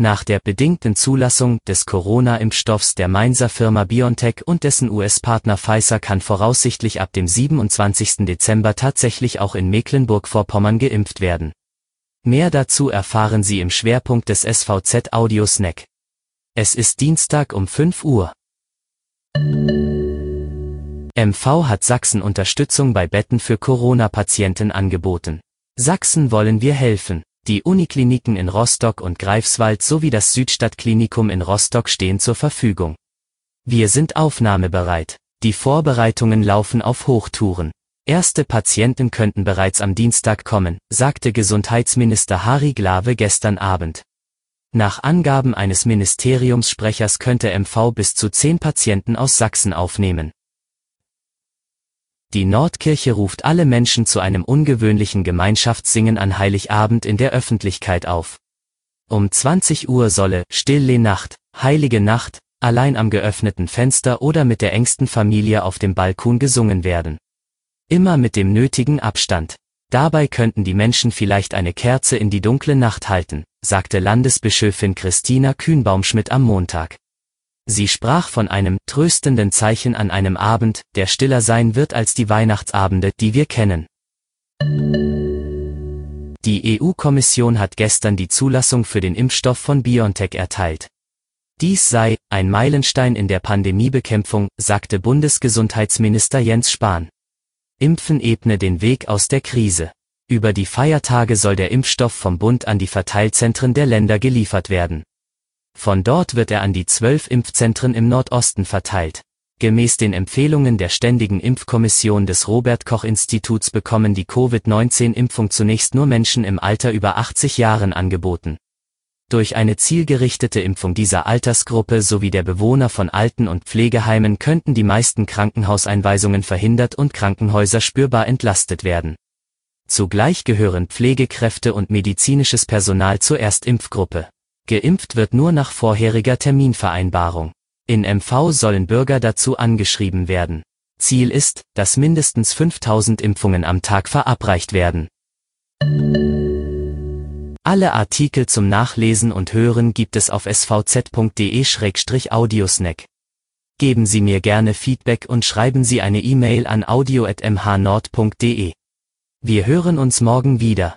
nach der bedingten Zulassung des Corona-Impfstoffs der Mainzer Firma BioNTech und dessen US-Partner Pfizer kann voraussichtlich ab dem 27. Dezember tatsächlich auch in Mecklenburg-Vorpommern geimpft werden. Mehr dazu erfahren Sie im Schwerpunkt des SVZ-Audio-Snack. Es ist Dienstag um 5 Uhr. MV hat Sachsen Unterstützung bei Betten für Corona-Patienten angeboten. Sachsen wollen wir helfen. Die Unikliniken in Rostock und Greifswald sowie das Südstadtklinikum in Rostock stehen zur Verfügung. Wir sind aufnahmebereit. Die Vorbereitungen laufen auf Hochtouren. Erste Patienten könnten bereits am Dienstag kommen, sagte Gesundheitsminister Harry Glawe gestern Abend. Nach Angaben eines Ministeriumssprechers könnte MV bis zu 10 Patienten aus Sachsen aufnehmen. Die Nordkirche ruft alle Menschen zu einem ungewöhnlichen Gemeinschaftssingen an Heiligabend in der Öffentlichkeit auf. Um 20 Uhr solle Stille Nacht, Heilige Nacht, allein am geöffneten Fenster oder mit der engsten Familie auf dem Balkon gesungen werden. Immer mit dem nötigen Abstand. Dabei könnten die Menschen vielleicht eine Kerze in die dunkle Nacht halten, sagte Landesbischöfin Christina Kühnbaum-Schmidt am Montag. Sie sprach von einem tröstenden Zeichen an einem Abend, der stiller sein wird als die Weihnachtsabende, die wir kennen. Die EU-Kommission hat gestern die Zulassung für den Impfstoff von BioNTech erteilt. Dies sei ein Meilenstein in der Pandemiebekämpfung, sagte Bundesgesundheitsminister Jens Spahn. Impfen ebne den Weg aus der Krise. Über die Feiertage soll der Impfstoff vom Bund an die Verteilzentren der Länder geliefert werden. Von dort wird er an die 12 Impfzentren im Nordosten verteilt. Gemäß den Empfehlungen der Ständigen Impfkommission des Robert-Koch-Instituts bekommen die Covid-19-Impfung zunächst nur Menschen im Alter über 80 Jahren angeboten. Durch eine zielgerichtete Impfung dieser Altersgruppe sowie der Bewohner von Alten- und Pflegeheimen könnten die meisten Krankenhauseinweisungen verhindert und Krankenhäuser spürbar entlastet werden. Zugleich gehören Pflegekräfte und medizinisches Personal zur Erstimpfgruppe. Geimpft wird nur nach vorheriger Terminvereinbarung. In MV sollen Bürger dazu angeschrieben werden. Ziel ist, dass mindestens 5000 Impfungen am Tag verabreicht werden. Alle Artikel zum Nachlesen und Hören gibt es auf svz.de/audiosnack. Geben Sie mir gerne Feedback und schreiben Sie eine E-Mail an audio@mhnord.de. Wir hören uns morgen wieder.